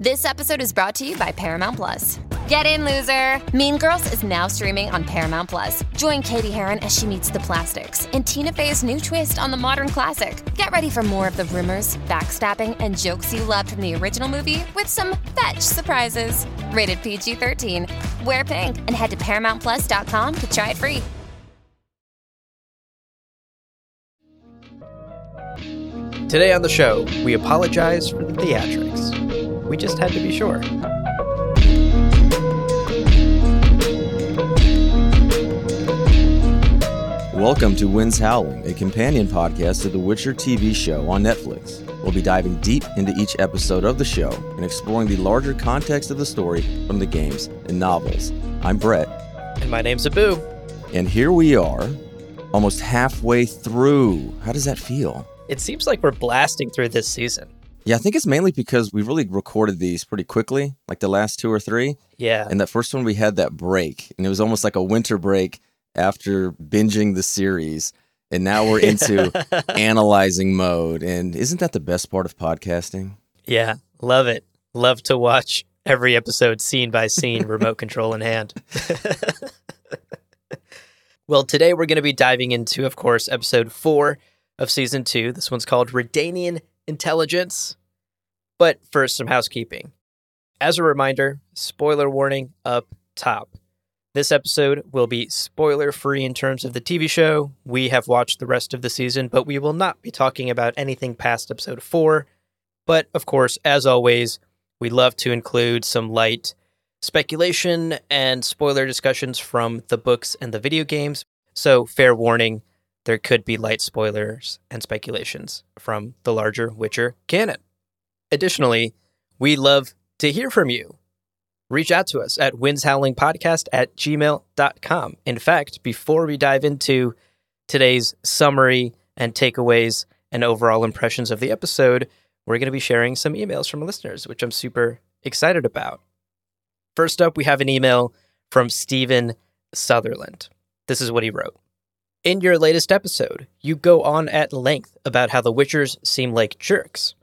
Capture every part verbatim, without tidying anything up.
This episode is brought to you by Paramount Plus. Get in, loser! Mean Girls is now streaming on Paramount Plus. Join Katie Heron as she meets the plastics in Tina Fey's new twist on the modern classic. Get ready for more of the rumors, backstabbing, and jokes you loved from the original movie with some fetch surprises. Rated P G thirteen. Wear pink and head to paramount plus dot com to try it free. Today on the show, we apologize for the theatrics. We just had to be sure. Welcome to Winds Howling, a companion podcast to The Witcher T V show on Netflix. We'll be diving deep into each episode of the show and exploring the larger context of the story from the games and novels. I'm Brett. And my name's Abu. And here we are, almost halfway through. How does that feel? It seems like we're blasting through this season. Yeah, I think it's mainly because we really recorded these pretty quickly, like the last two or three. Yeah. And that first one, we had that break, and it was almost like a winter break after binging the series, and now we're into analyzing mode. And isn't that the best part of podcasting? Yeah, love it. Love to watch every episode scene by scene, remote control in hand. Well, today we're going to be diving into, of course, episode four of season two. This one's called Redanian Intelligence. But first, some housekeeping. As a reminder, spoiler warning up top. This episode will be spoiler-free in terms of the T V show. We have watched the rest of the season, but we will not be talking about anything past episode four. But, of course, as always, we love to include some light speculation and spoiler discussions from the books and the video games. So, fair warning, there could be light spoilers and speculations from the larger Witcher canon. Additionally, we love to hear from you. Reach out to us at winds howling podcast at gmail dot com. In fact, before we dive into today's summary and takeaways and overall impressions of the episode, we're going to be sharing some emails from listeners, which I'm super excited about. First up, we have an email from Stephen Sutherland. This is what he wrote. In your latest episode, you go on at length about how the Witchers seem like jerks.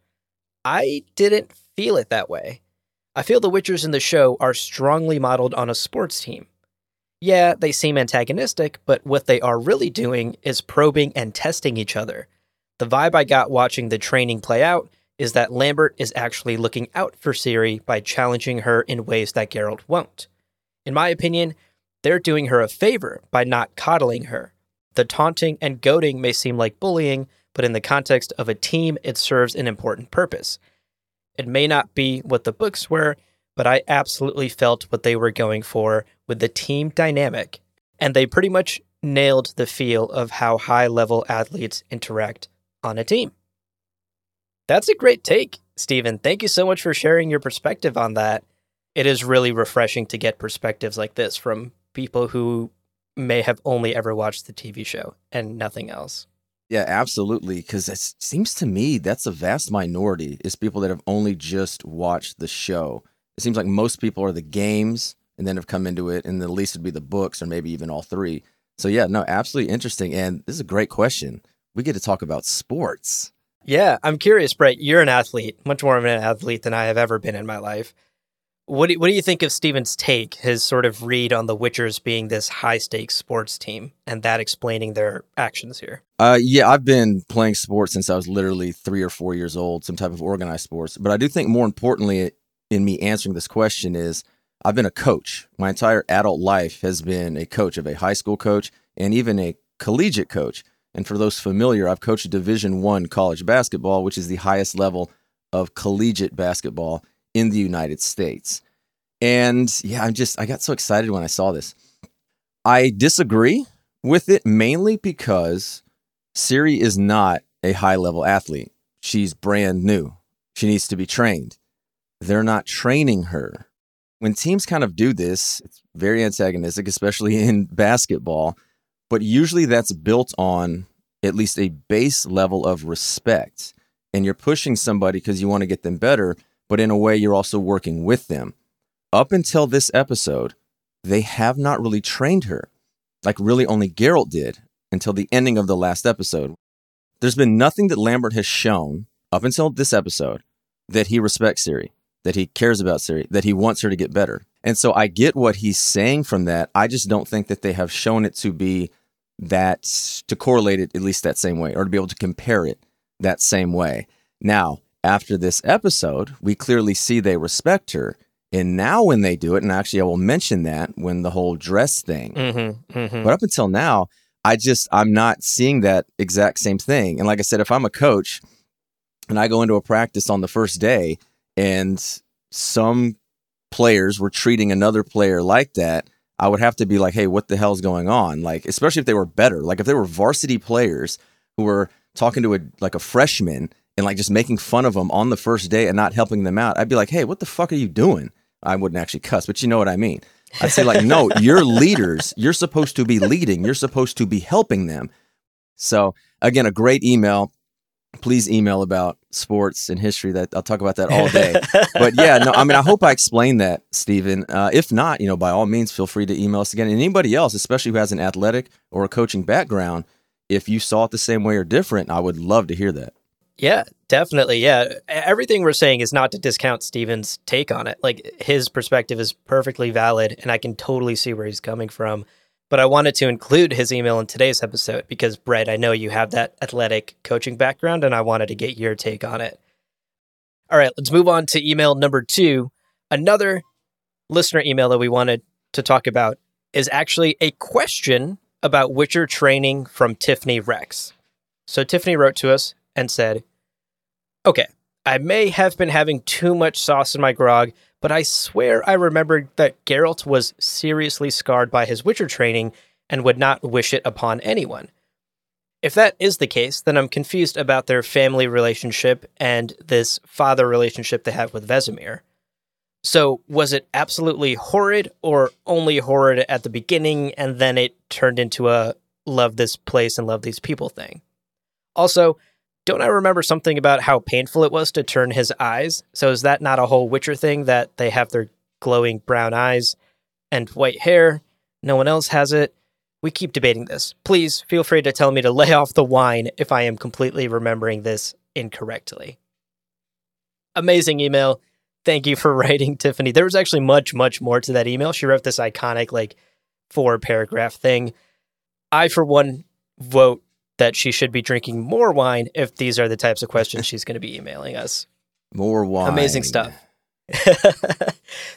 I didn't feel it that way. I feel the Witchers in the show are strongly modeled on a sports team. Yeah, they seem antagonistic, but what they are really doing is probing and testing each other. The vibe I got watching the training play out is that Lambert is actually looking out for Ciri by challenging her in ways that Geralt won't. In my opinion, they're doing her a favor by not coddling her. The taunting and goading may seem like bullying, but in the context of a team, it serves an important purpose. It may not be what the books were, but I absolutely felt what they were going for with the team dynamic, and they pretty much nailed the feel of how high-level athletes interact on a team. That's a great take, Stephen. Thank you so much for sharing your perspective on that. It is really refreshing to get perspectives like this from people who may have only ever watched the T V show and nothing else. Yeah, absolutely, because it seems to me that's a vast minority is people that have only just watched the show. It seems like most people are the games and then have come into it, and the least would be the books or maybe even all three. So yeah, no, absolutely interesting, and this is a great question. We get to talk about sports. Yeah, I'm curious, Brett, you're an athlete, much more of an athlete than I have ever been in my life. What do, what do you think of Stephen's take, his sort of read on the Witchers being this high-stakes sports team and that explaining their actions here? Uh, yeah, I've been playing sports since I was literally three or four years old, some type of organized sports. But I do think more importantly in me answering this question is I've been a coach. My entire adult life has been a coach, of a high school coach and even a collegiate coach. And for those familiar, I've coached Division One college basketball, which is the highest level of collegiate basketball in the United States. And yeah, I'm just, I got so excited when I saw this. I disagree with it mainly because Ciri is not a high-level athlete. She's brand new. She needs to be trained. They're not training her. When teams kind of do this, it's very antagonistic, especially in basketball, but usually that's built on at least a base level of respect. And you're pushing somebody because you want to get them better, but in a way, you're also working with them. Up until this episode, they have not really trained her, like really only Geralt did until the ending of the last episode. There's been nothing that Lambert has shown up until this episode that he respects Ciri. that he cares about Ciri, that he wants her to get better. And so I get what he's saying from that. I just don't think that they have shown it to be that, to correlate it at least that same way, or to be able to compare it that same way. Now, after this episode, we clearly see they respect her. And now when they do it, and actually I will mention that when the whole dress thing, mm-hmm, mm-hmm. but up until now, I just, I'm not seeing that exact same thing. And like I said, if I'm a coach and I go into a practice on the first day and some players were treating another player like that, I would have to be like, hey, what the hell's going on? Like, especially if they were better, like if they were varsity players who were talking to a, like a freshman and like just making fun of them on the first day and not helping them out, I'd be like, hey, what the fuck are you doing? I wouldn't actually cuss, but you know what I mean. I'd say like, no, you're leaders. You're supposed to be leading. You're supposed to be helping them. So again, a great email. Please email about sports and history. That I'll talk about that all day. But yeah, no, I mean, I hope I explained that, Stephen. Uh, if not, you know, by all means, feel free to email us again. And anybody else, especially who has an athletic or a coaching background, if you saw it the same way or different, I would love to hear that. Yeah, definitely. Yeah. Everything we're saying is not to discount Stephen's take on it. Like, his perspective is perfectly valid, and I can totally see where he's coming from. But I wanted to include his email in today's episode because, Brett, I know you have that athletic coaching background, and I wanted to get your take on it. All right, let's move on to email number two. Another listener email that we wanted to talk about is actually a question about Witcher training from Tiffany Rex. So Tiffany wrote to us and said, okay, I may have been having too much sauce in my grog, but I swear I remembered that Geralt was seriously scarred by his Witcher training and would not wish it upon anyone. If that is the case, then I'm confused about their family relationship and this father relationship they have with Vesemir. So was it absolutely horrid, or only horrid at the beginning and then it turned into a love this place and love these people thing? Also, don't I remember something about how painful it was to turn his eyes? So is that not a whole Witcher thing, that they have their glowing brown eyes and white hair? No one else has it. We keep debating this. Please feel free to tell me to lay off the wine if I am completely remembering this incorrectly. Amazing email. Thank you for writing, Tiffany. There was actually much, much more to that email. She wrote this iconic, like, four-paragraph thing. I, for one, vote that she should be drinking more wine if these are the types of questions she's going to be emailing us. More wine. Amazing stuff.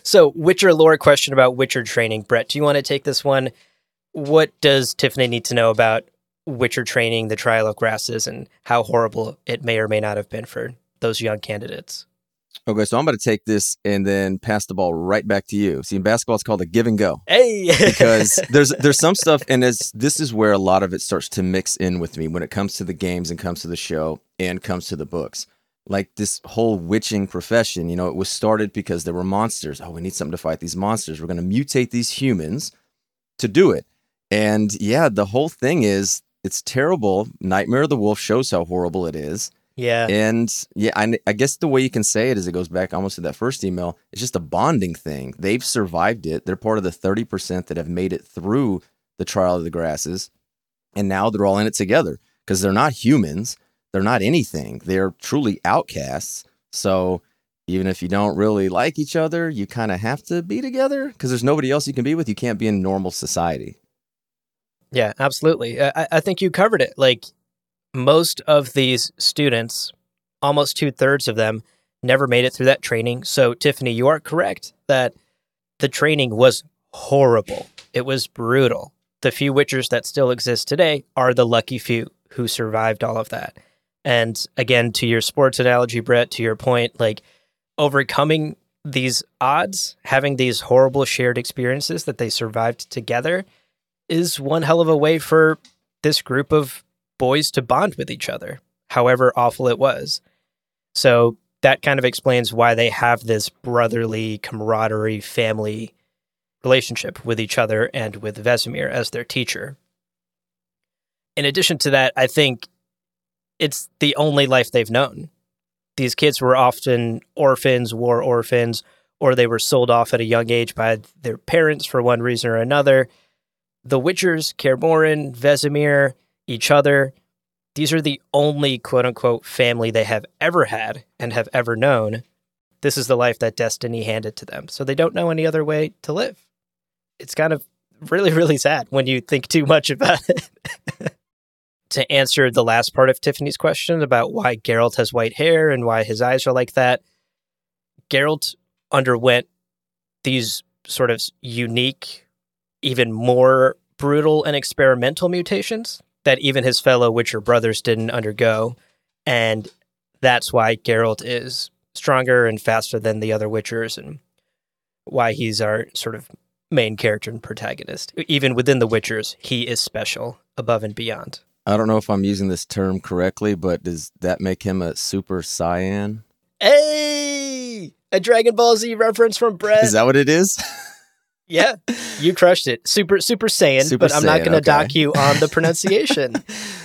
So, Witcher lore question about Witcher training. Brett, do you want to take this one? What does Tiffany need to know about Witcher training, the Trial of Grasses, and how horrible it may or may not have been for those young candidates? Okay, so I'm going to take this and then pass the ball right back to you. See, in basketball, it's called a give and go. Hey! Because there's there's some stuff, and it's, this is where a lot of it starts to mix in with me when it comes to the games and comes to the show and comes to the books. Like this whole witching profession, you know, it was started because there were monsters. Oh, we need something to fight these monsters. We're going to mutate these humans to do it. And yeah, the whole thing is, it's terrible. Nightmare of the Wolf shows how horrible it is. Yeah. And yeah, I, I guess the way you can say it is, it goes back almost to that first email. It's just a bonding thing. They've survived it. They're part of the thirty percent that have made it through the Trial of the Grasses. And now they're all in it together because they're not humans. They're not anything. They're truly outcasts. So even if you don't really like each other, you kind of have to be together because there's nobody else you can be with. You can't be in normal society. Yeah, absolutely. I, I think you covered it. Like, most of these students, almost two-thirds of them, never made it through that training. So, Tiffany, you are correct that the training was horrible. It was brutal. The few Witchers that still exist today are the lucky few who survived all of that. And again, to your sports analogy, Brett, to your point, like, overcoming these odds, having these horrible shared experiences that they survived together, is one hell of a way for this group of boys to bond with each other, however awful it was. So that kind of explains why they have this brotherly camaraderie family relationship with each other and with Vesemir as their teacher. In addition to that, I think it's the only life they've known. These kids were often orphans, war orphans, or they were sold off at a young age by their parents for one reason or another. The Witchers, Kaer Morhen, Vesemir, each other, these are the only quote-unquote family they have ever had and have ever known, this is the life that destiny handed to them. So they don't know any other way to live. It's kind of really, really sad when you think too much about it. To answer the last part of Tiffany's question about why Geralt has white hair and why his eyes are like that, Geralt underwent these sort of unique, even more brutal and experimental mutations that even his fellow Witcher brothers didn't undergo. And that's why Geralt is stronger and faster than the other Witchers and why he's our sort of main character and protagonist. Even within the Witchers, he is special above and beyond. I don't know if I'm using this term correctly, but does that make him a super Saiyan? Hey! A Dragon Ball Z reference from Brett. Is that what it is? Yeah, you crushed it. Super Super Saiyan, super but I'm Saiyan, not going to okay. dock you on the pronunciation.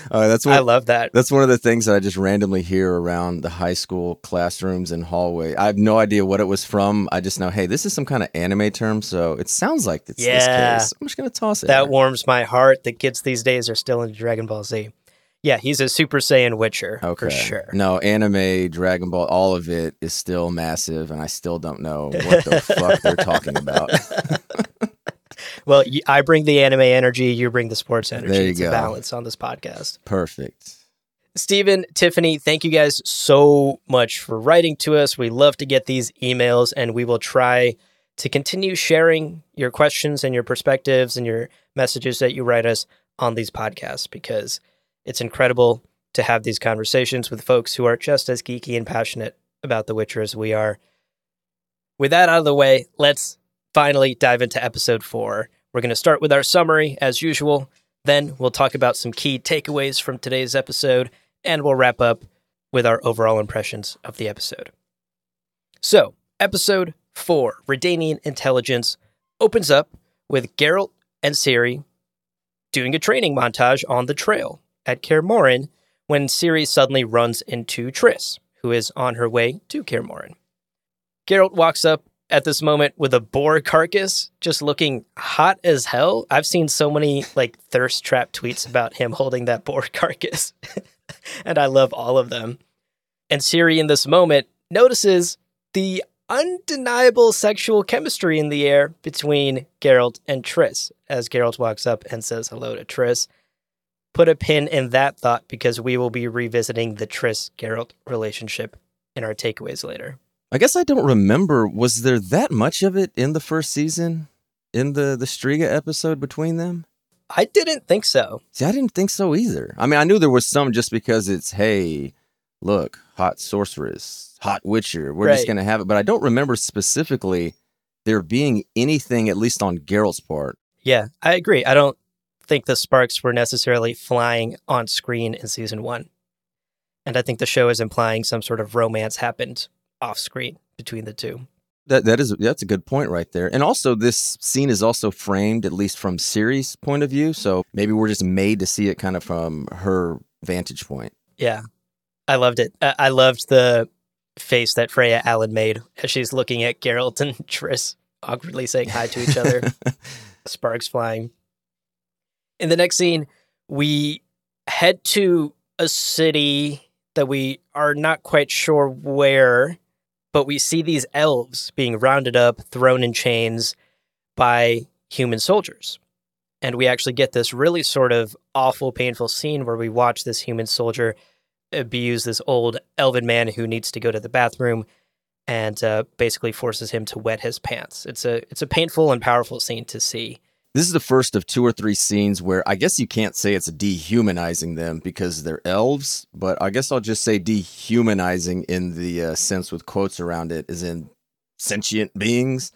uh, that's one, I love that. That's one of the things that I just randomly hear around the high school classrooms and hallway. I have no idea what it was from. I just know, hey, this is some kind of anime term, so it sounds like it's yeah. this case. I'm just going to toss it. That here. warms my heart. The kids these days are still into Dragon Ball Z. Yeah, he's a Super Saiyan Witcher, okay. for sure. No, anime, Dragon Ball, all of it is still massive, and I still don't know what the fuck they're talking about. Well, I bring the anime energy, you bring the sports energy. There you it's go. A balance on this podcast. Perfect. Stephen, Tiffany, thank you guys so much for writing to us. We love to get these emails, and we will try to continue sharing your questions and your perspectives and your messages that you write us on these podcasts, because it's incredible to have these conversations with folks who are just as geeky and passionate about The Witcher as we are. With that out of the way, let's finally dive into episode four. We're going to start with our summary as usual. Then we'll talk about some key takeaways from today's episode, and we'll wrap up with our overall impressions of the episode. So, episode four, Redanian Intelligence, opens up with Geralt and Ciri doing a training montage on the trail at Kaer Morhen, when Ciri suddenly runs into Triss, who is on her way to Kaer Morhen. Geralt walks up at this moment with a boar carcass, just looking hot as hell. I've seen so many like thirst trap tweets about him holding that boar carcass, and I love all of them. And Ciri, in this moment, notices the undeniable sexual chemistry in the air between Geralt and Triss, as Geralt walks up and says hello to Triss. Put a pin in that thought, because we will be revisiting the Triss-Geralt relationship in our takeaways later. I guess I don't remember, was there that much of it in the first season, in the, the Striga episode between them? I didn't think so. See, I didn't think so either. I mean, I knew there was some just because it's, hey, look, hot sorceress, hot Witcher, we're right. just going to have it. But I don't remember specifically there being anything, at least on Geralt's part. Yeah, I agree. I don't think the sparks were necessarily flying on screen in season one. And I think the show is implying some sort of romance happened off screen between the two. That that is that's a good point right there. And also this scene is also framed, at least from Ciri's point of view. So maybe we're just made to see it kind of from her vantage point. Yeah. I loved it. I, I loved the face that Freya Allen made as she's looking at Geralt and Triss awkwardly saying hi to each other. Sparks flying. In the next scene, we head to a city that we are not quite sure where, but we see these elves being rounded up, thrown in chains by human soldiers. And we actually get this really sort of awful, painful scene where we watch this human soldier abuse this old elven man who needs to go to the bathroom and uh, basically forces him to wet his pants. It's a, it's a painful and powerful scene to see. This is the first of two or three scenes where I guess you can't say it's dehumanizing them because they're elves, but I guess I'll just say dehumanizing in the uh, sense with quotes around it, as in sentient beings.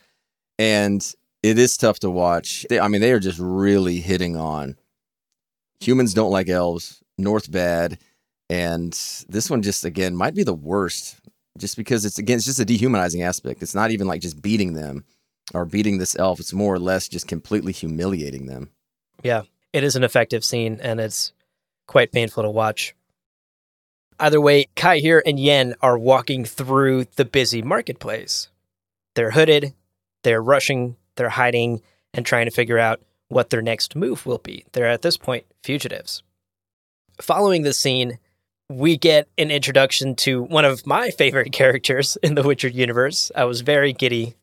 And it is tough to watch. They, I mean, they are just really hitting on humans don't like elves, North bad. And this one just, again, might be the worst just because it's, again, it's just a dehumanizing aspect. It's not even like just beating them. Or beating this elf, it's more or less just completely humiliating them. Yeah, it is an effective scene, and it's quite painful to watch. Either way, Kahir and Yen are walking through the busy marketplace. They're hooded, they're rushing, they're hiding, and trying to figure out what their next move will be. They're, at this point, fugitives. Following this scene, we get an introduction to one of my favorite characters in the Witcher universe. I was very giddy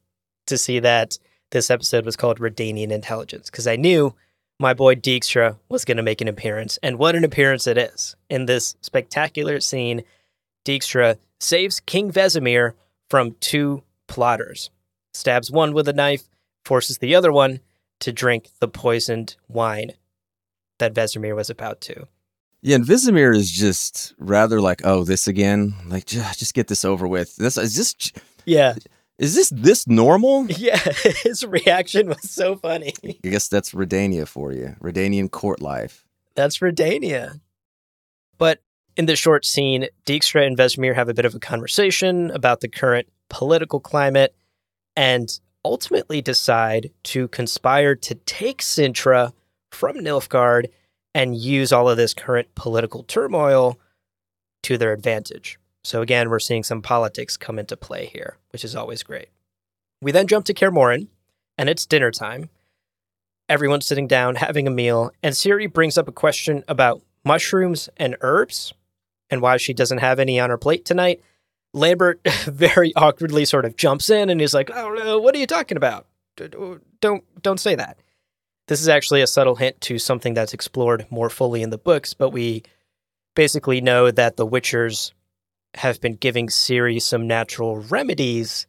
to see that this episode was called Redanian Intelligence, because I knew my boy Dijkstra was going to make an appearance, and what an appearance it is. In this spectacular scene, Dijkstra saves King Vesemir from two plotters, stabs one with a knife, forces the other one to drink the poisoned wine that Vesemir was about to. Yeah, and Vesemir is just rather like, oh, this again? Like, just get this over with. This is just... Yeah. Is this this normal? Yeah, his reaction was so funny. I guess that's Redania for you. Redanian court life. That's Redania. But in this short scene, Dijkstra and Vesemir have a bit of a conversation about the current political climate and ultimately decide to conspire to take Sintra from Nilfgaard and use all of this current political turmoil to their advantage. So again, we're seeing some politics come into play here, which is always great. We then jump to Kaer Morhen, and it's dinner time. Everyone's sitting down, having a meal, and Ciri brings up a question about mushrooms and herbs and why she doesn't have any on her plate tonight. Lambert very awkwardly sort of jumps in and he's like, oh, what are you talking about? Don't, don't say that. This is actually a subtle hint to something that's explored more fully in the books, but we basically know that the Witchers have been giving Ciri some natural remedies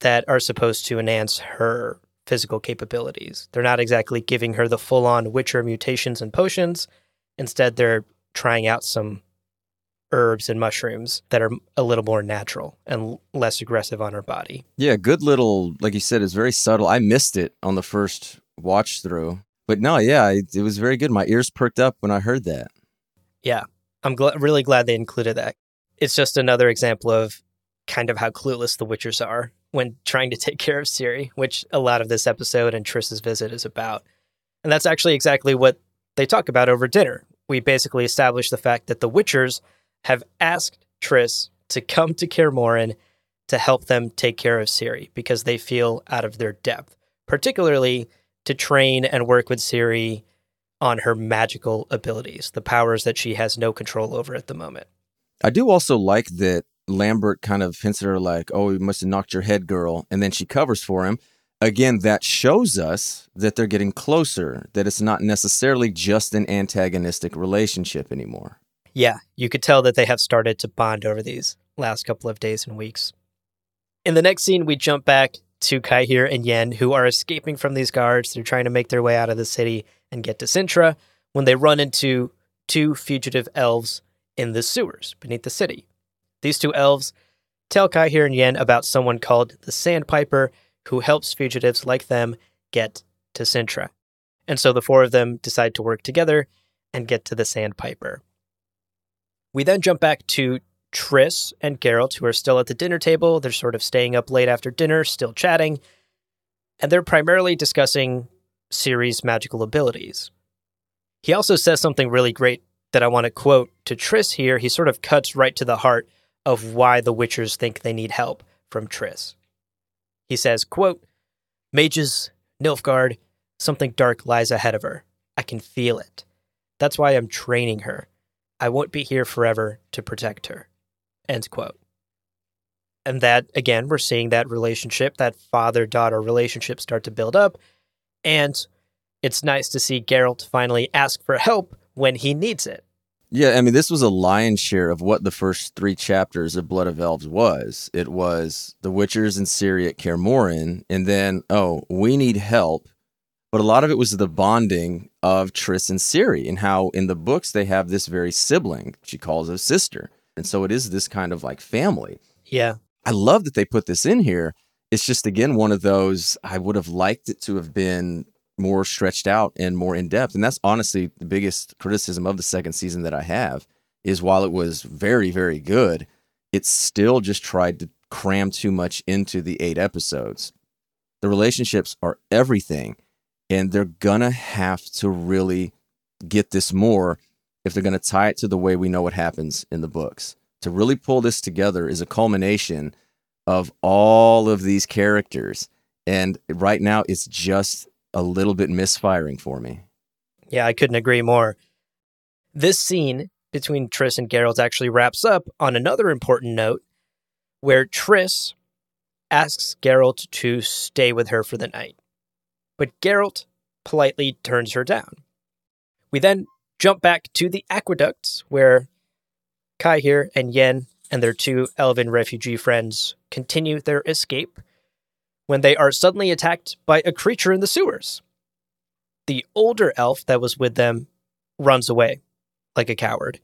that are supposed to enhance her physical capabilities. They're not exactly giving her the full-on Witcher mutations and potions. Instead, they're trying out some herbs and mushrooms that are a little more natural and less aggressive on her body. Yeah, good little, like you said, it's very subtle. I missed it on the first watch through. But no, yeah, it, it was very good. My ears perked up when I heard that. Yeah, I'm gl- really glad they included that. It's just another example of kind of how clueless the Witchers are when trying to take care of Ciri, which a lot of this episode and Triss's visit is about. And that's actually exactly what they talk about over dinner. We basically establish the fact that the Witchers have asked Triss to come to Kaer Morhen to help them take care of Ciri because they feel out of their depth, particularly to train and work with Ciri on her magical abilities, the powers that she has no control over at the moment. I do also like that Lambert kind of hints at her like, oh, you must have knocked your head, girl. And then she covers for him. Again, that shows us that they're getting closer, that it's not necessarily just an antagonistic relationship anymore. Yeah, you could tell that they have started to bond over these last couple of days and weeks. In the next scene, we jump back to Kahir and Yen, who are escaping from these guards. They're trying to make their way out of the city and get to Sintra when they run into two fugitive elves in the sewers beneath the city. These two elves tell Kahir and Yen about someone called the Sandpiper who helps fugitives like them get to Sintra. And so the four of them decide to work together and get to the Sandpiper. We then jump back to Triss and Geralt, who are still at the dinner table. They're sort of staying up late after dinner, still chatting, and they're primarily discussing Ciri's magical abilities. He also says something really great that I want to quote to Triss here. He sort of cuts right to the heart of why the Witchers think they need help from Triss. He says, quote, "Mages, Nilfgaard, something dark lies ahead of her. I can feel it. That's why I'm training her. I won't be here forever to protect her." End quote. And that, again, we're seeing that relationship, that father-daughter relationship start to build up. And it's nice to see Geralt finally ask for help when he needs it. Yeah, I mean, this was a lion's share of what the first three chapters of Blood of Elves was. It was the Witchers and Ciri at Kaer Morhen, and then, oh, we need help. But a lot of it was the bonding of Triss and Ciri and how in the books they have this very sibling. She calls her sister. And so it is this kind of like family. Yeah. I love that they put this in here. It's just, again, one of those, I would have liked it to have been more stretched out and more in depth. And that's honestly the biggest criticism of the second season that I have is while it was very, very good, it still just tried to cram too much into the eight episodes. The relationships are everything, and they're going to have to really get this more if they're going to tie it to the way we know what happens in the books. To really pull this together is a culmination of all of these characters. And right now it's just a little bit misfiring for me. Yeah, I couldn't agree more. This scene between Triss and Geralt actually wraps up on another important note, where Triss asks Geralt to stay with her for the night. But Geralt politely turns her down. We then jump back to the aqueducts, where Kahir and Yen and their two elven refugee friends continue their escape when they are suddenly attacked by a creature in the sewers. The older elf that was with them runs away like a coward,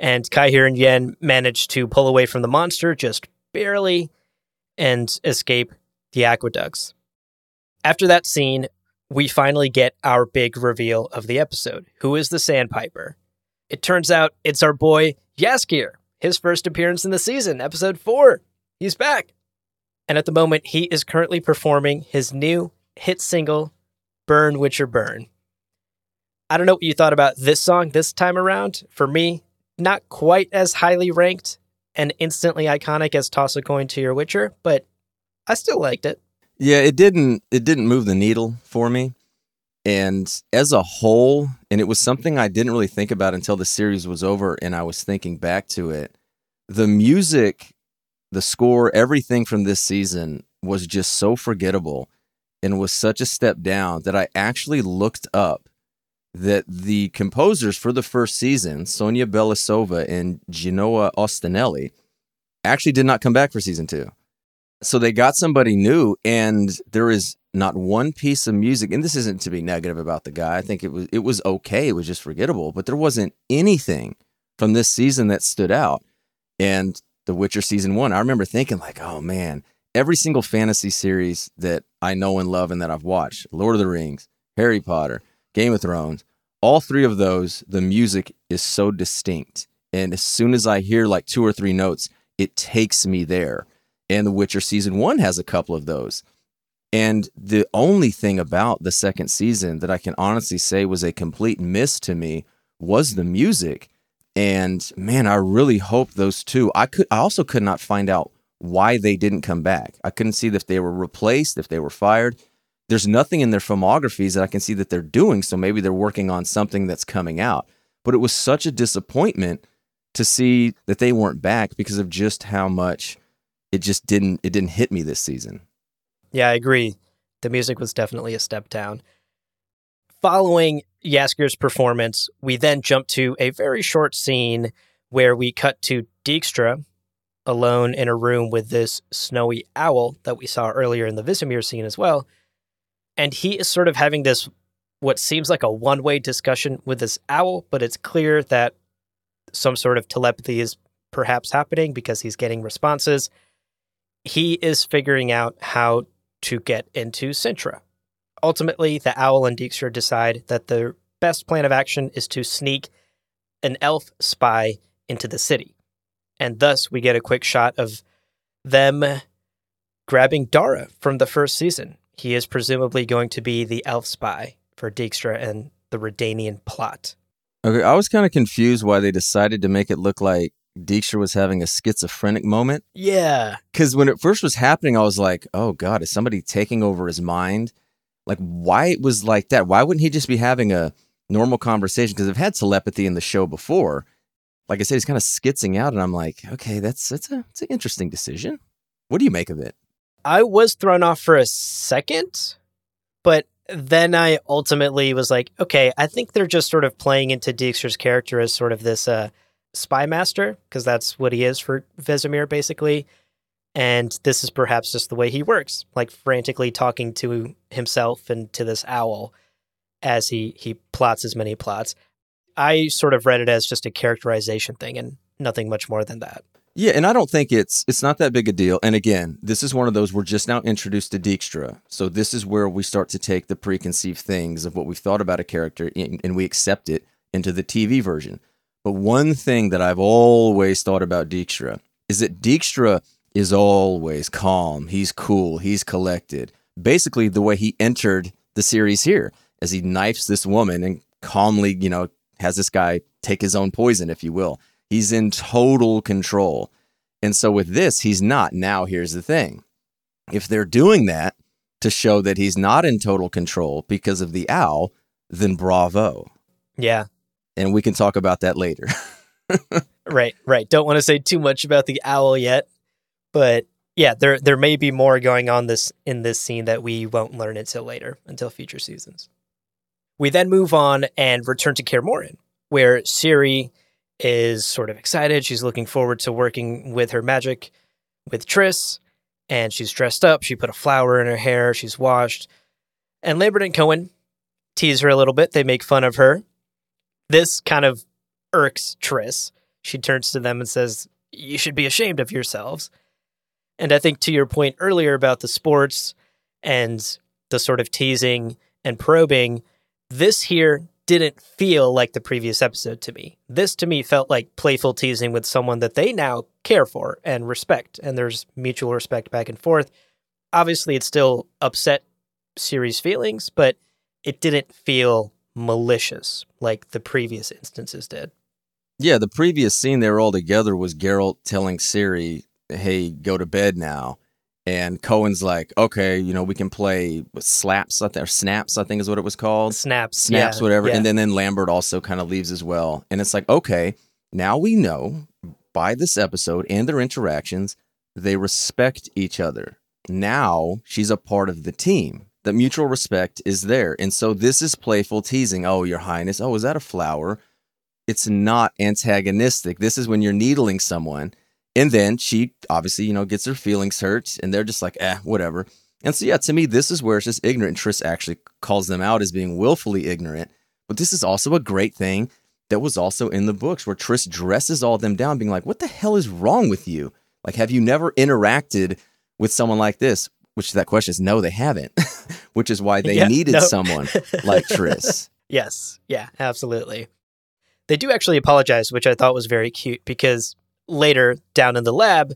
and Kahir and Yen manage to pull away from the monster just barely and escape the aqueducts. After that scene, we finally get our big reveal of the episode, who is the Sandpiper. It turns out it's our boy Jaskier, his first appearance in the season, episode four. He's back. And at the moment, he is currently performing his new hit single, Burn Witcher Burn. I don't know what you thought about this song this time around. For me, not quite as highly ranked and instantly iconic as Toss a Coin to Your Witcher, but I still liked it. Yeah, it didn't it didn't move the needle for me. And as a whole, and it was something I didn't really think about until the series was over and I was thinking back to it, the music, the score, everything from this season was just so forgettable and was such a step down that I actually looked up that the composers for the first season, Sonia Belisova and Genoa Ostinelli, actually did not come back for season two. So they got somebody new, and there is not one piece of music, and this isn't to be negative about the guy. I think it was it was okay. It was just forgettable, but there wasn't anything from this season that stood out. And The Witcher season one, I remember thinking like, oh man, every single fantasy series that I know and love and that I've watched, Lord of the Rings, Harry Potter, Game of Thrones, all three of those, the music is so distinct. And as soon as I hear like two or three notes, it takes me there. And The Witcher season one has a couple of those. And the only thing about the second season that I can honestly say was a complete miss to me was the music. And man, I really hope those two, I could, I also could not find out why they didn't come back. I couldn't see if they were replaced, if they were fired. There's nothing in their filmographies that I can see that they're doing. So maybe they're working on something that's coming out, but it was such a disappointment to see that they weren't back because of just how much it just didn't, it didn't hit me this season. Yeah, I agree. The music was definitely a step down. Following Jaskier's performance, we then jump to a very short scene where we cut to Dijkstra alone in a room with this snowy owl that we saw earlier in the Vesemir scene as well. And he is sort of having this, what seems like a one-way discussion with this owl, but it's clear that some sort of telepathy is perhaps happening because he's getting responses. He is figuring out how to get into Sintra. Ultimately, the owl and Dijkstra decide that the best plan of action is to sneak an elf spy into the city. And thus, we get a quick shot of them grabbing Dara from the first season. He is presumably going to be the elf spy for Dijkstra and the Redanian plot. Okay, I was kind of confused why they decided to make it look like Dijkstra was having a schizophrenic moment. Yeah. Because when it first was happening, I was like, oh God, is somebody taking over his mind? Like, why it was like that? Why wouldn't he just be having a normal conversation? Because I've had telepathy in the show before. Like I said, he's kind of skitzing out, and I'm like, okay, that's that's a it's an interesting decision. What do you make of it? I was thrown off for a second, but then I ultimately was like, okay, I think they're just sort of playing into Dijkstra's character as sort of this uh, spy master, because that's what he is for Vesemir, basically. And this is perhaps just the way he works, like frantically talking to himself and to this owl as he, he plots as many plots. I sort of read it as just a characterization thing and nothing much more than that. Yeah, and I don't think it's it's not that big a deal. And again, this is one of those we're just now introduced to Dijkstra. So this is where we start to take the preconceived things of what we've thought about a character and, and we accept it into the T V version. But one thing that I've always thought about Dijkstra is that Dijkstra is always calm. He's cool. He's collected. Basically, the way he entered the series here, as he knifes this woman and calmly, you know, has this guy take his own poison, if you will. He's in total control. And so with this, he's not. Now, here's the thing. If they're doing that to show that he's not in total control because of the owl, then bravo. Yeah. And we can talk about that later. Right, right. Don't want to say too much about the owl yet, but yeah, there there may be more going on this in this scene that we won't learn until later, until future seasons. We then move on and return to Kaer Morhen, where Ciri is sort of excited. She's looking forward to working with her magic with Triss, and she's dressed up. She put a flower in her hair. She's washed. And Lambert and Cohen tease her a little bit. They make fun of her. This kind of irks Triss. She turns to them and says, "You should be ashamed of yourselves." And I think to your point earlier about the sports and the sort of teasing and probing, this here didn't feel like the previous episode to me. This to me felt like playful teasing with someone that they now care for and respect. And there's mutual respect back and forth. Obviously, it still upset Ciri's feelings, but it didn't feel malicious like the previous instances did. Yeah, the previous scene they were all together was Geralt telling Ciri, "Hey, go to bed now." And Cohen's like, "Okay, you know, we can play with slaps, I think, or snaps, I think is what it was called. Snaps. Snaps, yeah, whatever. Yeah. And then, then Lambert also kind of leaves as well. And it's like, okay, now we know by this episode and their interactions, they respect each other. Now she's a part of the team. The mutual respect is there. And so this is playful teasing. "Oh, your highness. Oh, is that a flower?" It's not antagonistic. This is when you're needling someone. And then she obviously, you know, gets her feelings hurt, and they're just like, eh, whatever. And so, yeah, to me, this is where it's just ignorant. Triss actually calls them out as being willfully ignorant. But this is also a great thing that was also in the books, where Triss dresses all of them down, being like, what the hell is wrong with you? Like, have you never interacted with someone like this? Which that question is, no, they haven't, which is why they yeah, needed no. someone like Triss. Yes. Yeah, absolutely. They do actually apologize, which I thought was very cute, because later, down in the lab,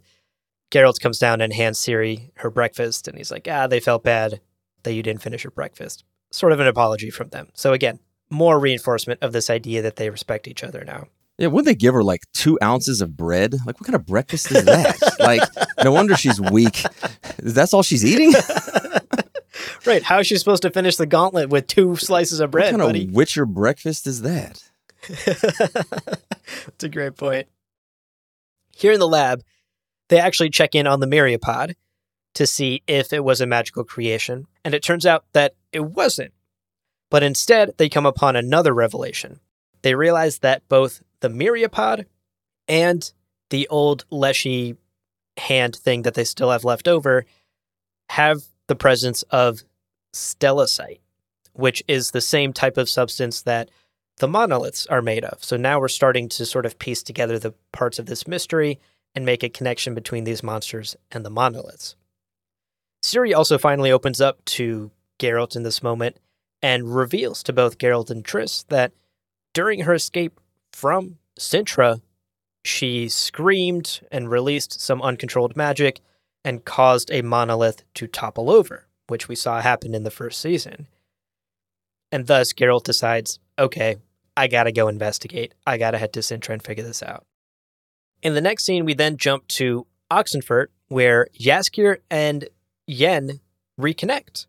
Geralt comes down and hands Ciri her breakfast, and he's like, ah, they felt bad that you didn't finish your breakfast. Sort of an apology from them. So again, more reinforcement of this idea that they respect each other now. Yeah, wouldn't they give her like two ounces of bread? Like, what kind of breakfast is that? Like, no wonder she's weak. That's all she's eating? Right, how is she supposed to finish the gauntlet with two slices of bread, What kind buddy? of Witcher breakfast is that? That's a great point. Here in the lab, they actually check in on the myriapod to see if it was a magical creation, and it turns out that it wasn't. But instead, they come upon another revelation. They realize that both the myriapod and the old fleshy hand thing that they still have left over have the presence of stellosite, which is the same type of substance that the monoliths are made of. So now we're starting to sort of piece together the parts of this mystery and make a connection between these monsters and the monoliths. Ciri also finally opens up to Geralt in this moment and reveals to both Geralt and Triss that during her escape from Sintra, she screamed and released some uncontrolled magic and caused a monolith to topple over, which we saw happen in the first season. And thus, Geralt decides, okay, I gotta go investigate. I gotta head to Sintra and figure this out. In the next scene, we then jump to Oxenfurt, where Jaskier and Yen reconnect.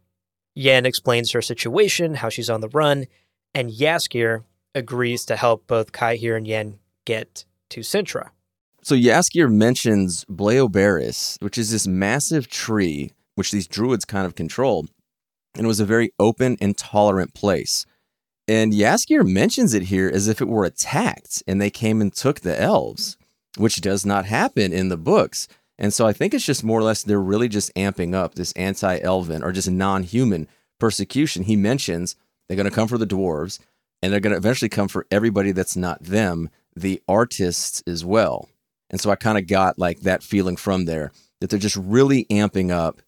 Yen explains her situation, how she's on the run, and Jaskier agrees to help both Kahir and Yen get to Sintra. So Jaskier mentions Bleobaris, which is this massive tree which these druids kind of controlled, and it was a very open and tolerant place. And Jaskier mentions it here as if it were attacked and they came and took the elves, which does not happen in the books. And so I think it's just more or less they're really just amping up this anti-elven or just non-human persecution. He mentions they're going to come for the dwarves and they're going to eventually come for everybody that's not them, the artists as well. And so I kind of got like that feeling from there that they're just really amping up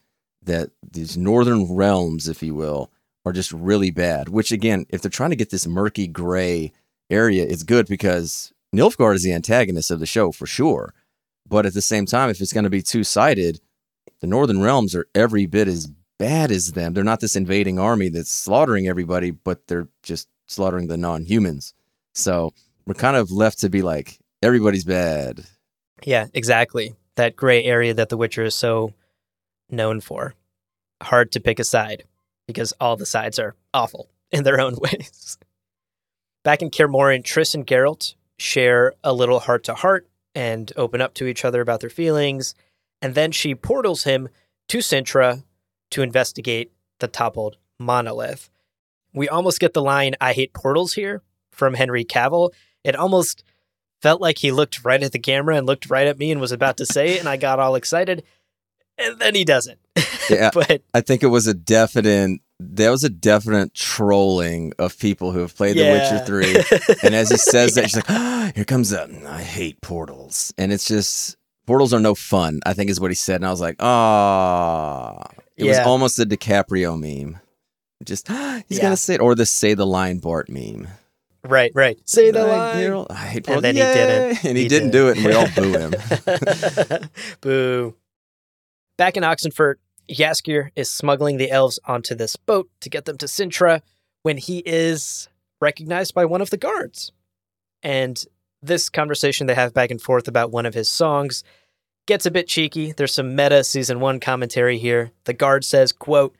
that these northern realms, if you will, are just really bad, which again, if they're trying to get this murky gray area, it's good because Nilfgaard is the antagonist of the show for sure. But at the same time, if it's going to be two-sided, the northern realms are every bit as bad as them. They're not this invading army that's slaughtering everybody, but they're just slaughtering the non-humans. So we're kind of left to be like, everybody's bad. Yeah, exactly. That gray area that The Witcher is so known for. Hard to pick a side, because all the sides are awful in their own ways. Back in Kaer Morhen, Triss and Geralt share a little heart-to-heart and open up to each other about their feelings. And then she portals him to Sintra to investigate the toppled monolith. We almost get the line, "I hate portals" here from Henry Cavill. It almost felt like he looked right at the camera and looked right at me and was about to say it, and I got all excited. And then he doesn't. Yeah, but I think it was a definite... There was a definite trolling of people who have played yeah. The Witcher three. And as he says yeah. that, she's like, oh, here comes up. I hate portals. And it's just, portals are no fun, I think is what he said. And I was like, ah, it yeah. was almost a DiCaprio meme. Just, oh, he's yeah. going to say it. Or the say the line Bart meme. Right, right. Say the line. Geralt. I hate portals. And then Yay! he didn't. And he, he didn't did. do it. And we all boo him. Boo. Back in Oxenfurt, Jaskier is smuggling the elves onto this boat to get them to Sintra when he is recognized by one of the guards. And this conversation they have back and forth about one of his songs gets a bit cheeky. There's some meta season one commentary here. The guard says, quote,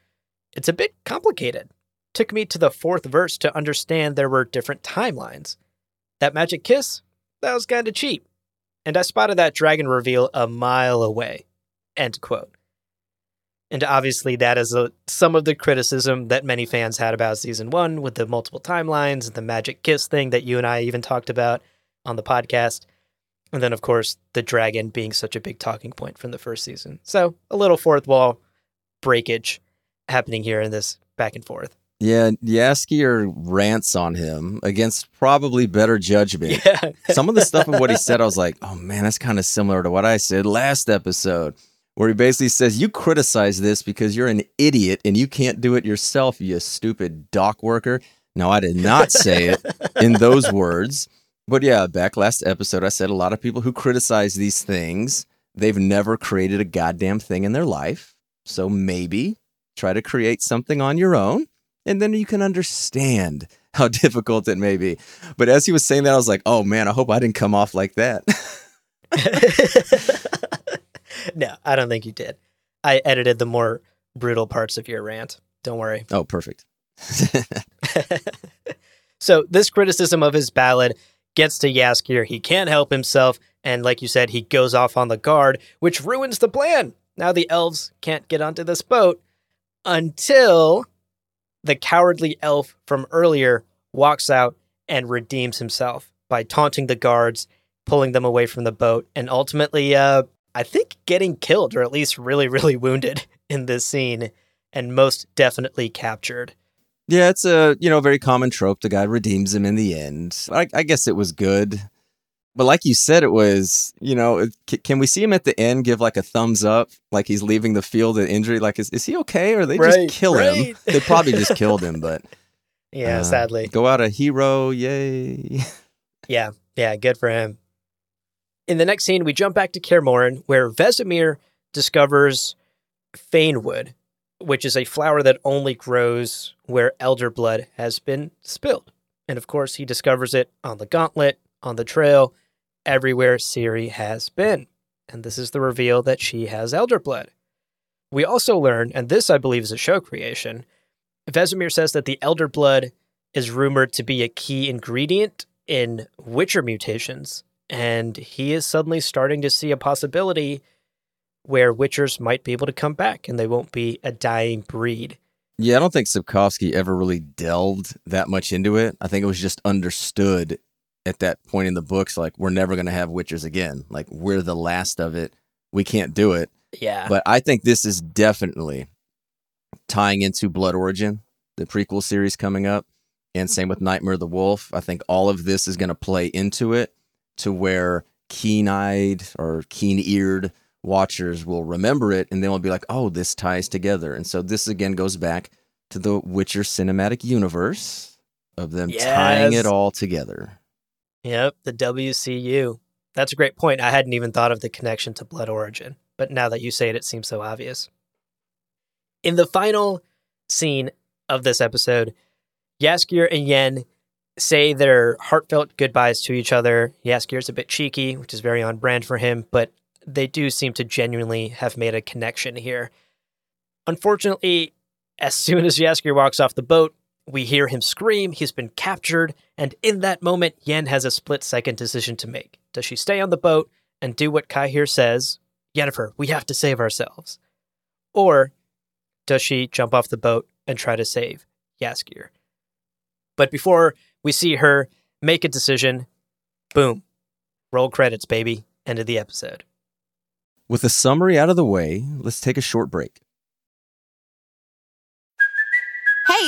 "It's a bit complicated. Took me to the fourth verse to understand there were different timelines. That magic kiss, that was kind of cheap. And I spotted that dragon reveal a mile away." End quote. And obviously that is a, some of the criticism that many fans had about season one with the multiple timelines and the magic kiss thing that you and I even talked about on the podcast. And then, of course, the dragon being such a big talking point from the first season. So a little fourth wall breakage happening here in this back and forth. Yeah, Jaskier rants on him against probably better judgment. Yeah. Some of the stuff of what he said, I was like, oh, man, that's kind of similar to what I said last episode, where he basically says, you criticize this because you're an idiot and you can't do it yourself, you stupid dock worker. No, I did not say it in those words. But yeah, back last episode, I said a lot of people who criticize these things, they've never created a goddamn thing in their life. So maybe try to create something on your own, and then you can understand how difficult it may be. But as he was saying that, I was like, oh, man, I hope I didn't come off like that. No, I don't think you did. I edited the more brutal parts of your rant. Don't worry. Oh, perfect. So this criticism of his ballad gets to Jaskier. He can't help himself. And like you said, he goes off on the guard, which ruins the plan. Now the elves can't get onto this boat until the cowardly elf from earlier walks out and redeems himself by taunting the guards, pulling them away from the boat, and ultimately... uh. I think getting killed, or at least really, really wounded in this scene, and most definitely captured. Yeah, it's a, you know, very common trope. The guy redeems him in the end. I, I guess it was good. But like you said, it was, you know, c- can we see him at the end give like a thumbs up, like he's leaving the field of injury? Like, is, is he okay? Or they right, just kill right. him? They probably just killed him, but. Yeah, uh, sadly. Go out a hero. Yay. yeah, yeah. Good for him. In the next scene, we jump back to Kaer Morhen, where Vesemir discovers Fanewood, which is a flower that only grows where elder blood has been spilled. And of course, he discovers it on the gauntlet, on the trail, everywhere Ciri has been. And this is the reveal that she has elder blood. We also learn, and this I believe is a show creation, Vesemir says that the elder blood is rumored to be a key ingredient in Witcher mutations. And he is suddenly starting to see a possibility where Witchers might be able to come back and they won't be a dying breed. Yeah, I don't think Sapkowski ever really delved that much into it. I think it was just understood at that point in the books, like, we're never going to have Witchers again. Like, we're the last of it. We can't do it. Yeah. But I think this is definitely tying into Blood Origin, the prequel series coming up. And same with Nightmare of the Wolf. I think all of this is going to play into it, to where keen-eyed or keen-eared watchers will remember it, and they will be like, oh, this ties together. And so this, again, goes back to the Witcher cinematic universe of them yes. tying it all together. Yep, the W C U. That's a great point. I hadn't even thought of the connection to Blood Origin, but now that you say it, it seems so obvious. In the final scene of this episode, Jaskier and Yen say their heartfelt goodbyes to each other. Jaskier's a bit cheeky, which is very on brand for him, but they do seem to genuinely have made a connection here. Unfortunately, as soon as Jaskier walks off the boat, We hear him scream, he's been captured, and in that moment, Yen has a split-second decision to make. Does she stay on the boat and do what Kahir says, Yennefer, we have to save ourselves? Or does she jump off the boat and try to save Jaskier? But before we see her make a decision, boom, roll credits, baby, end of the episode. With the summary out of the way, let's take a short break. Hey,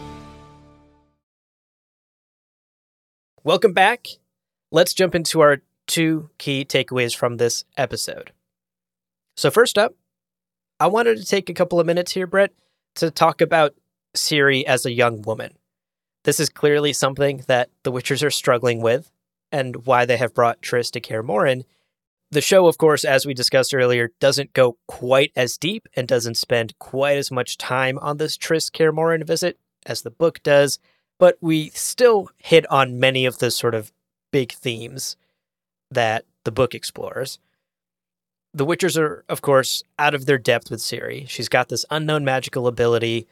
Welcome back. Let's jump into our two key takeaways from this episode. So first up, I wanted to take a couple of minutes here, Brett, to talk about Ciri as a young woman. This is clearly something that the Witchers are struggling with and why they have brought Triss to Kaer Morhen. The show, of course, as we discussed earlier, doesn't go quite as deep and doesn't spend quite as much time on this Triss Kaer Morhen visit as the book does. But we still hit on many of the sort of big themes that the book explores. The Witchers are, of course, out of their depth with Ciri. She's got this unknown magical ability,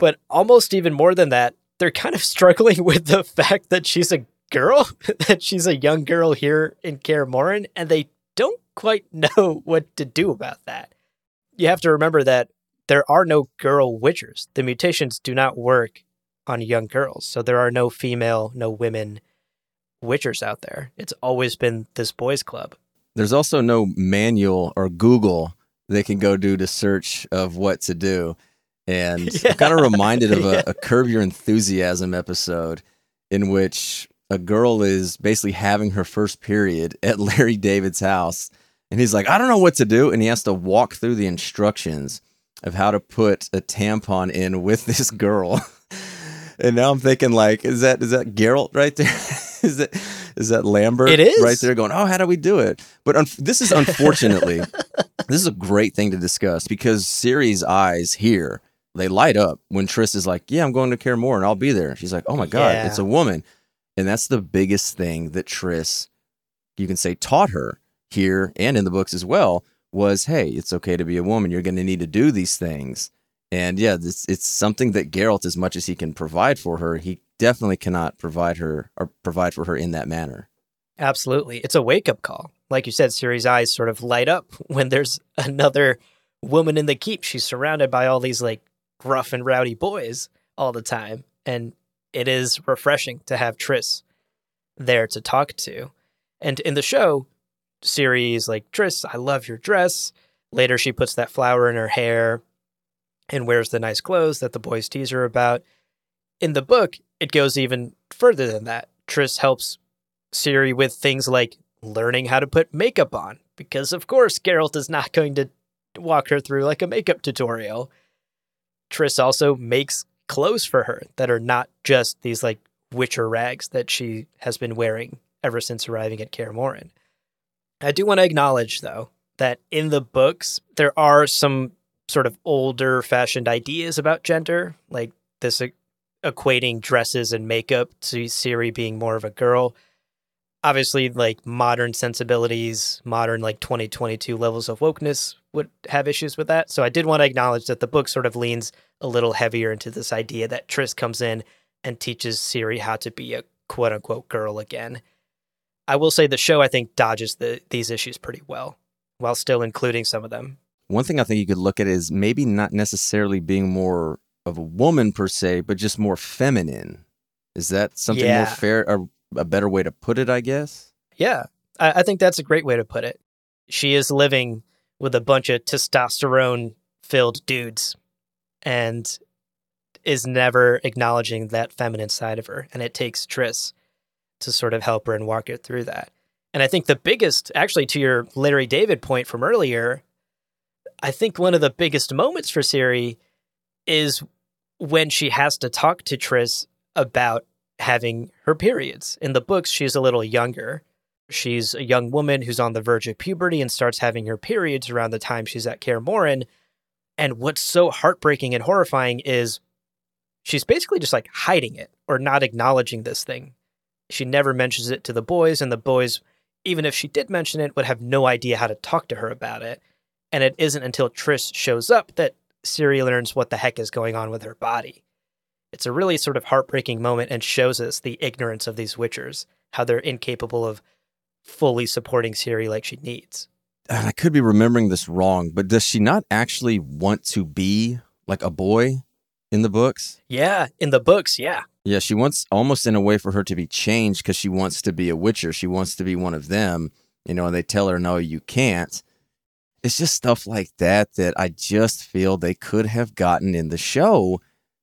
but almost even more than that, they're kind of struggling with the fact that she's a girl, that she's a young girl here in Kaer Morhen, and they don't quite know what to do about that. You have to remember that there are no girl Witchers. The mutations do not work on young girls. So there are no female, no women Witchers out there. It's always been this boys club. There's also no manual or Google they can go do to search of what to do. And yeah. I'm kind of reminded of a, yeah. a Curb Your Enthusiasm episode in which a girl is basically having her first period at Larry David's house. And he's like, I don't know what to do. And he has to walk through the instructions of how to put a tampon in with this girl. And now I'm thinking, like, is that is that Geralt right there? is that is that Lambert it is. right there going, oh, how do we do it? But un- this is unfortunately, this is a great thing to discuss because Ciri's eyes here, they light up when Triss is like, yeah, I'm going to Kaer Morhen and I'll be there. She's like, oh, my God, yeah. It's a woman. And that's the biggest thing that Triss, you can say, taught her here and in the books as well was, hey, it's okay to be a woman. You're going to need to do these things. And yeah, this, it's something that Geralt, as much as he can provide for her, he definitely cannot provide her or provide for her in that manner. Absolutely. It's a wake-up call. Like you said, Ciri's eyes sort of light up when there's another woman in the keep. She's surrounded by all these like rough and rowdy boys all the time. And it is refreshing to have Triss there to talk to. And in the show, Ciri's like, Triss, I love your dress. Later, she puts that flower in her hair and wears the nice clothes that the boys tease her about. In the book, it goes even further than that. Triss helps Ciri with things like learning how to put makeup on, because of course Geralt is not going to walk her through like a makeup tutorial. Triss also makes clothes for her that are not just these like Witcher rags that she has been wearing ever since arriving at Kaer Morhen. I do want to acknowledge, though, that in the books, there are some sort of older fashioned ideas about gender, like this uh, equating dresses and makeup to Ciri being more of a girl. Obviously, like modern sensibilities, modern like twenty twenty-two levels of wokeness would have issues with that. So I did want to acknowledge that the book sort of leans a little heavier into this idea that Triss comes in and teaches Ciri how to be a quote unquote girl again. I will say the show, I think, dodges the, these issues pretty well, while still including some of them. One thing I think you could look at is maybe not necessarily being more of a woman per se, but just more feminine. Is that something yeah. more fair? Or a better way to put it, I guess. Yeah, I, I think that's a great way to put it. She is living with a bunch of testosterone-filled dudes and is never acknowledging that feminine side of her. And it takes Triss to sort of help her and walk her through that. And I think the biggest, actually, to your Larry David point from earlier, I think one of the biggest moments for Ciri is when she has to talk to Triss about having her periods. In the books, she's a little younger. She's a young woman who's on the verge of puberty and starts having her periods around the time she's at Kaer Morhen. And what's so heartbreaking and horrifying is she's basically just like hiding it or not acknowledging this thing. She never mentions it to the boys, and the boys, even if she did mention it, would have no idea how to talk to her about it. And it isn't until Triss shows up that Ciri learns what the heck is going on with her body. It's a really sort of heartbreaking moment and shows us the ignorance of these witchers, how they're incapable of fully supporting Ciri like she needs. And I could be remembering this wrong, but does she not actually want to be like a boy in the books? Yeah, in the books, yeah. Yeah, she wants almost in a way for her to be changed because she wants to be a witcher. She wants to be one of them, you know, and they tell her, no, you can't. It's just stuff like that that I just feel they could have gotten in the show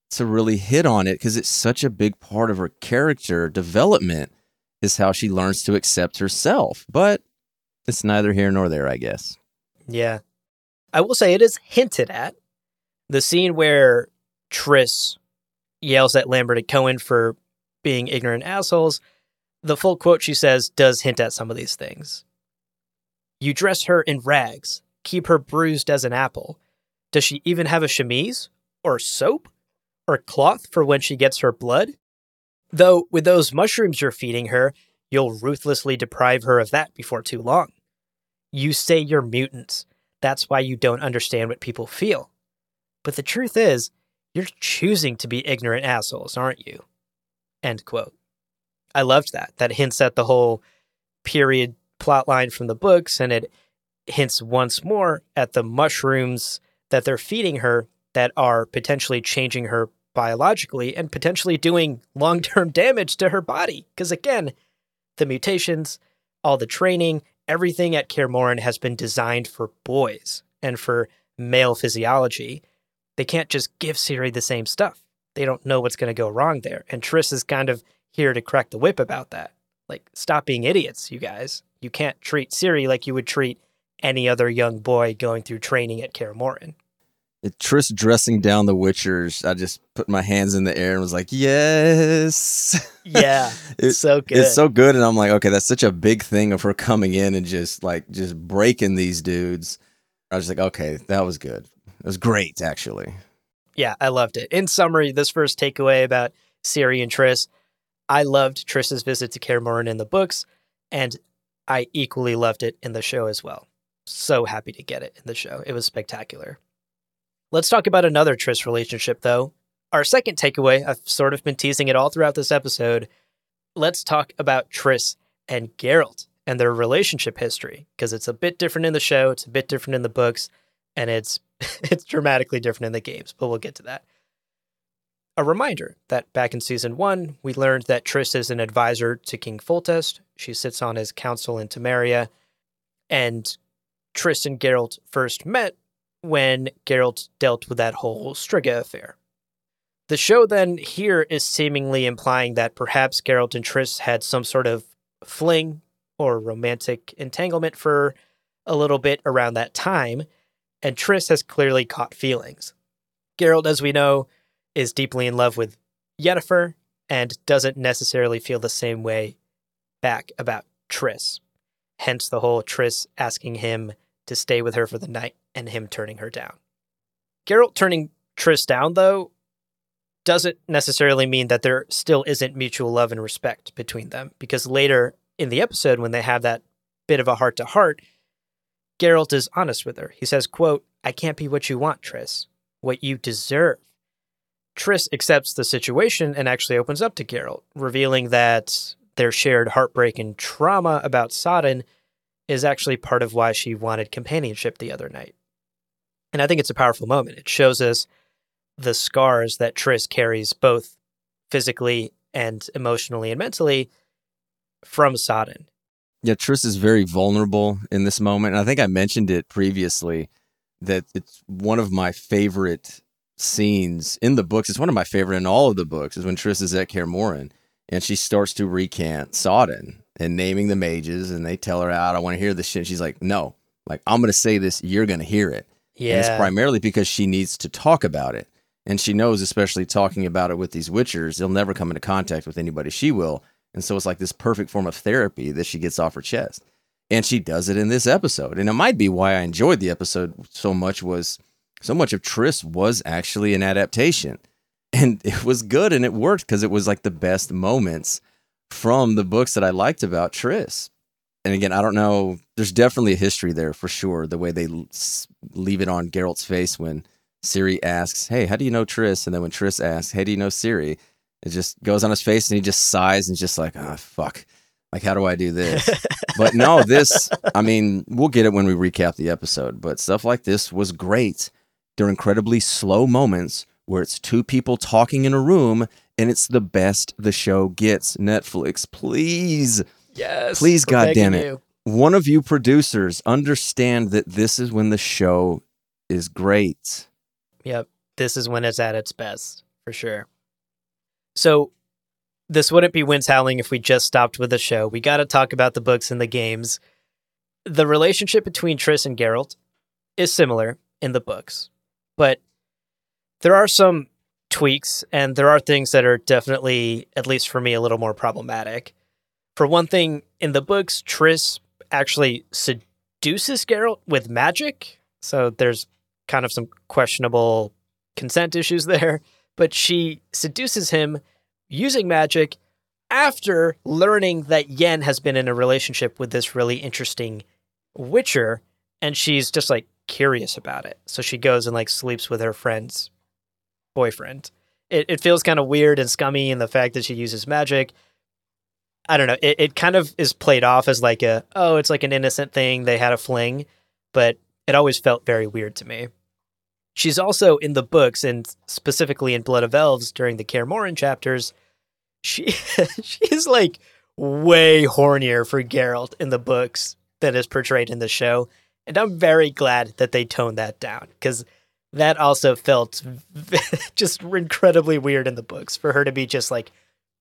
to really hit on it, because it's such a big part of her character development is how she learns to accept herself. But it's neither here nor there, I guess. Yeah. I will say it is hinted at. The scene where Triss yells at Lambert and Cohen for being ignorant assholes, the full quote she says does hint at some of these things. You dress her in rags, keep her bruised as an apple. Does she even have a chemise or soap or cloth for when she gets her blood? Though with those mushrooms you're feeding her, you'll ruthlessly deprive her of that before too long. You say you're mutants. That's why you don't understand what people feel. But the truth is, you're choosing to be ignorant assholes, aren't you? End quote. I loved that. That hints at the whole period plotline from the books, and it hints once more at the mushrooms that they're feeding her that are potentially changing her biologically and potentially doing long-term damage to her body. Because again, the mutations, all the training, everything at Kaer Morhen has been designed for boys and for male physiology. They can't just give Ciri the same stuff. They don't know what's going to go wrong there. And Triss is kind of here to crack the whip about that. Like, stop being idiots, you guys. You can't treat Ciri like you would treat any other young boy going through training at Kaer Morhen. Triss dressing down the Witchers, I just put my hands in the air and was like, yes. Yeah, it's it, so good. It's so good. And I'm like, okay, that's such a big thing of her coming in and just like just breaking these dudes. I was like, okay, that was good. It was great, actually. Yeah, I loved it. In summary, this first takeaway about Ciri and Triss, I loved Triss's visit to Kaer Morhen in the books, and I equally loved it in the show as well. So happy to get it in the show. It was spectacular. Let's talk about another Triss relationship, though. Our second takeaway, I've sort of been teasing it all throughout this episode. Let's talk about Triss and Geralt and their relationship history, because it's a bit different in the show, it's a bit different in the books, and it's it's dramatically different in the games, but we'll get to that. A reminder that back in season one, we learned that Triss is an advisor to King Foltest. She sits on his council in Temeria, and Triss and Geralt first met when Geralt dealt with that whole Striga affair. The show then here is seemingly implying that perhaps Geralt and Triss had some sort of fling or romantic entanglement for a little bit around that time, and Triss has clearly caught feelings. Geralt, as we know, is deeply in love with Yennefer and doesn't necessarily feel the same way back about Triss. Hence the whole Triss asking him to stay with her for the night and him turning her down. Geralt turning Triss down, though, doesn't necessarily mean that there still isn't mutual love and respect between them, because later in the episode, when they have that bit of a heart-to-heart, Geralt is honest with her. He says, quote, I can't be what you want, Triss, what you deserve. Triss accepts the situation and actually opens up to Geralt, revealing that their shared heartbreak and trauma about Sodden is actually part of why she wanted companionship the other night. And I think it's a powerful moment. It shows us the scars that Triss carries both physically and emotionally and mentally from Sodden. Yeah, Triss is very vulnerable in this moment. And I think I mentioned it previously that it's one of my favorite scenes in the books. It's one of my favorite in all of the books is when Triss is at Kaer Morhen and she starts to recant Sodden and naming the mages, and they tell her, I don't want to hear this shit. She's like, no, like, I'm going to say this. You're going to hear it. Yeah. And it's primarily because she needs to talk about it. And she knows, especially talking about it with these witchers, they'll never come into contact with anybody. She will. And so it's like this perfect form of therapy that she gets off her chest. And she does it in this episode. And it might be why I enjoyed the episode so much was so much of Triss was actually an adaptation. And it was good and it worked because it was like the best moments from the books that I liked about Triss. And again, I don't know. There's definitely a history there for sure. The way they leave it on Geralt's face when Ciri asks, hey, how do you know Triss? And then when Triss asks, hey, do you know Ciri? It just goes on his face and he just sighs and just like, ah, oh, fuck. Like, how do I do this? But no, this, I mean, we'll get it when we recap the episode. But stuff like this was great. They're incredibly slow moments where it's two people talking in a room and it's the best the show gets. Netflix, please. Yes. Please, goddamn it. You. One of you producers understand that this is when the show is great. Yep. This is when it's at its best, for sure. So this wouldn't be Winds Howling if we just stopped with the show. We got to talk about the books and the games. The relationship between Triss and Geralt is similar in the books, but there are some tweaks and there are things that are definitely, at least for me, a little more problematic. For one thing, in the books, Triss actually seduces Geralt with magic. So there's kind of some questionable consent issues there. But she seduces him using magic after learning that Yen has been in a relationship with this really interesting witcher. And she's just like curious about it. So she goes and like sleeps with her friend's boyfriend. It, it feels kind of weird and scummy in the fact that she uses magic. I don't know, it, it kind of is played off as like a, oh, it's like an innocent thing, they had a fling, but it always felt very weird to me. She's also in the books, and specifically in Blood of Elves during the Kaer Morhen chapters, she she's like way hornier for Geralt in the books than is portrayed in the show, and I'm very glad that they toned that down, because that also felt just incredibly weird in the books, for her to be just like,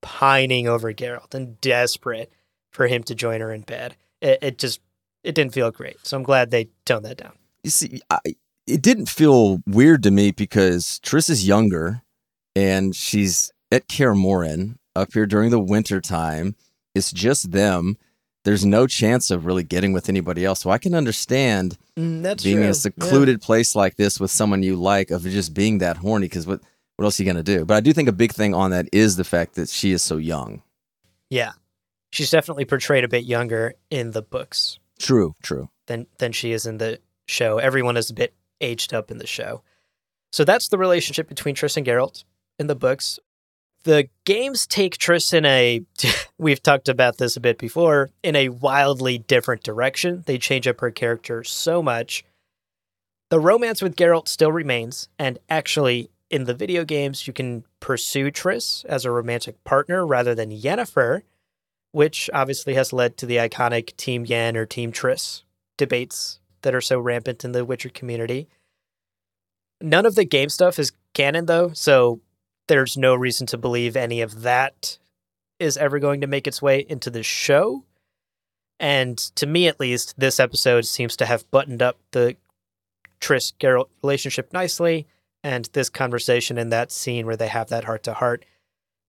pining over Geralt and desperate for him to join her in bed. It, it just, it didn't feel great. So I'm glad they toned that down. You see, I, it didn't feel weird to me because Triss is younger and she's at Kaer Morhen up here during the winter time. It's just them. There's no chance of really getting with anybody else. So I can understand mm, that's being true. in a secluded yeah. place like this with someone you like of just being that horny because what What else are you going to do? But I do think a big thing on that is the fact that she is so young. Yeah. She's definitely portrayed a bit younger in the books. True, true. Than, than she is in the show. Everyone is a bit aged up in the show. So that's the relationship between Triss and Geralt in the books. The games take Triss in a, we've talked about this a bit before, in a wildly different direction. They change up her character so much. The romance with Geralt still remains, and actually in the video games, you can pursue Triss as a romantic partner rather than Yennefer, which obviously has led to the iconic Team Yen or Team Triss debates that are so rampant in the Witcher community. None of the game stuff is canon, though, so there's no reason to believe any of that is ever going to make its way into the show. And to me, at least, this episode seems to have buttoned up the Triss-Geralt relationship nicely. And this conversation in that scene where they have that heart-to-heart,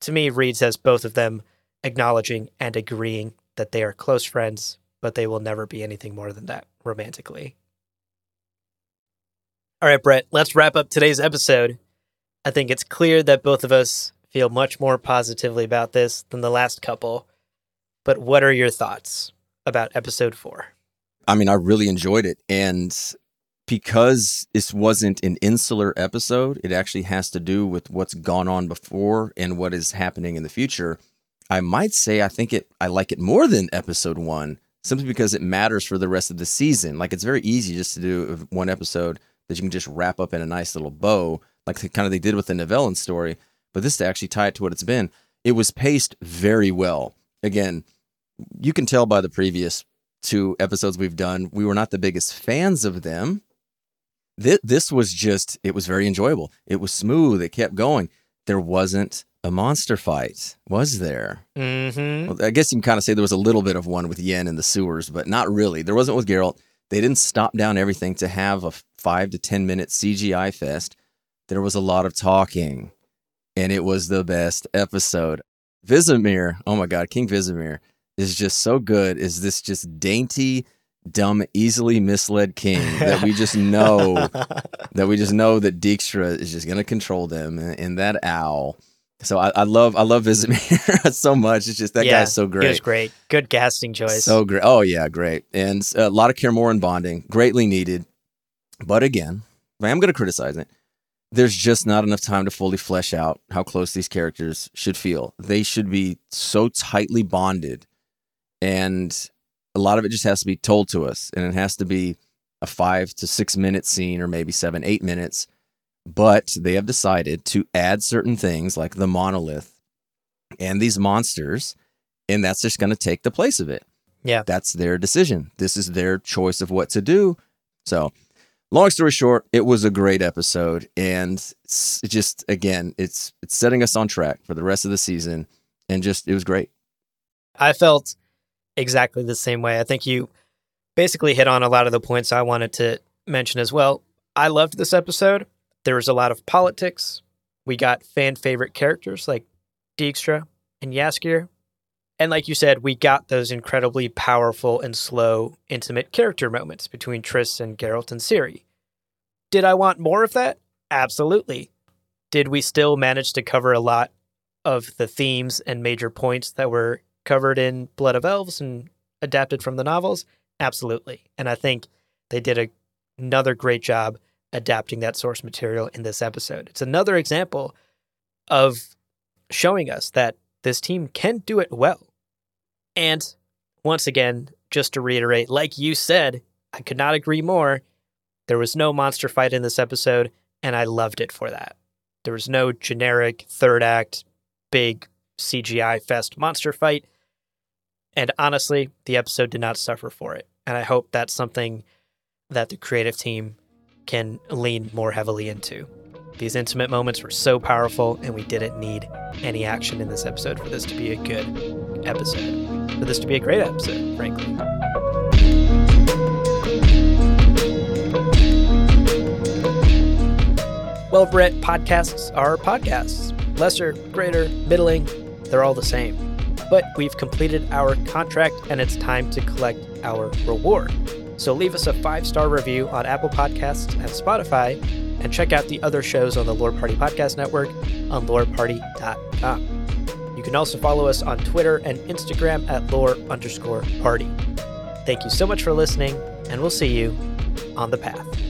to me, reads as both of them acknowledging and agreeing that they are close friends, but they will never be anything more than that romantically. All right, Brett, let's wrap up today's episode. I think it's clear that both of us feel much more positively about this than the last couple. But what are your thoughts about episode four? I mean, I really enjoyed it, and because this wasn't an insular episode, it actually has to do with what's gone on before and what is happening in the future. I might say I think it I like it more than episode one, simply because it matters for the rest of the season. Like, it's very easy just to do one episode that you can just wrap up in a nice little bow, like the kind of they did with the Novellan story. But this, to actually tie it to what it's been, it was paced very well. Again, you can tell by the previous two episodes we've done, we were not the biggest fans of them. This, this was just, it was very enjoyable. It was smooth. It kept going. There wasn't a monster fight, was there? Mm-hmm. Well, I guess you can kind of say there was a little bit of one with Yen in the sewers, but not really. There wasn't with Geralt. They didn't stop down everything to have a five to ten minute C G I fest. There was a lot of talking, and it was the best episode. Vesemir, oh my God, King Vesemir is just so good. Is this just dainty, dumb, easily misled king that we just know that we just know that Dijkstra is just going to control them in, in that owl. So I, I love I love Vesemir so much. It's just that yeah, guy's so great. He was great. Good casting choice. So great. Oh yeah, great. And a lot of Kaer Morhen bonding, greatly needed. But again, I am going to criticize it. There's just not enough time to fully flesh out how close these characters should feel. They should be so tightly bonded, and a lot of it just has to be told to us, and it has to be a five to six minute scene, or maybe seven, eight minutes. But they have decided to add certain things like the monolith and these monsters, and that's just going to take the place of it. Yeah. That's their decision. This is their choice of what to do. So... long story short, it was a great episode, and it just, again, it's it's setting us on track for the rest of the season, and just, it was great. I felt exactly the same way. I think you basically hit on a lot of the points I wanted to mention as well. I loved this episode. There was a lot of politics. We got fan-favorite characters like Dijkstra and Jaskier, and like you said, we got those incredibly powerful and slow, intimate character moments between Triss and Geralt and Ciri. Did I want more of that? Absolutely. Did we still manage to cover a lot of the themes and major points that were covered in Blood of Elves and adapted from the novels? Absolutely. And I think they did a, another great job adapting that source material in this episode. It's another example of showing us that this team can do it well. And once again, just to reiterate, like you said, I could not agree more. There was no monster fight in this episode, and I loved it for that. There was no generic third act, big C G I fest monster fight. And honestly, the episode did not suffer for it. And I hope that's something that the creative team can lean more heavily into. These intimate moments were so powerful, and we didn't need any action in this episode for this to be a good episode, for this to be a great episode, frankly. Well, Brett, podcasts are podcasts. Lesser, greater, middling, they're all the same. But we've completed our contract, and it's time to collect our reward. So leave us a five-star review on Apple Podcasts and Spotify, and check out the other shows on the Lore Party Podcast Network on lore party dot com. You can also follow us on Twitter and Instagram at lore underscore party. Thank you so much for listening, and we'll see you on the path.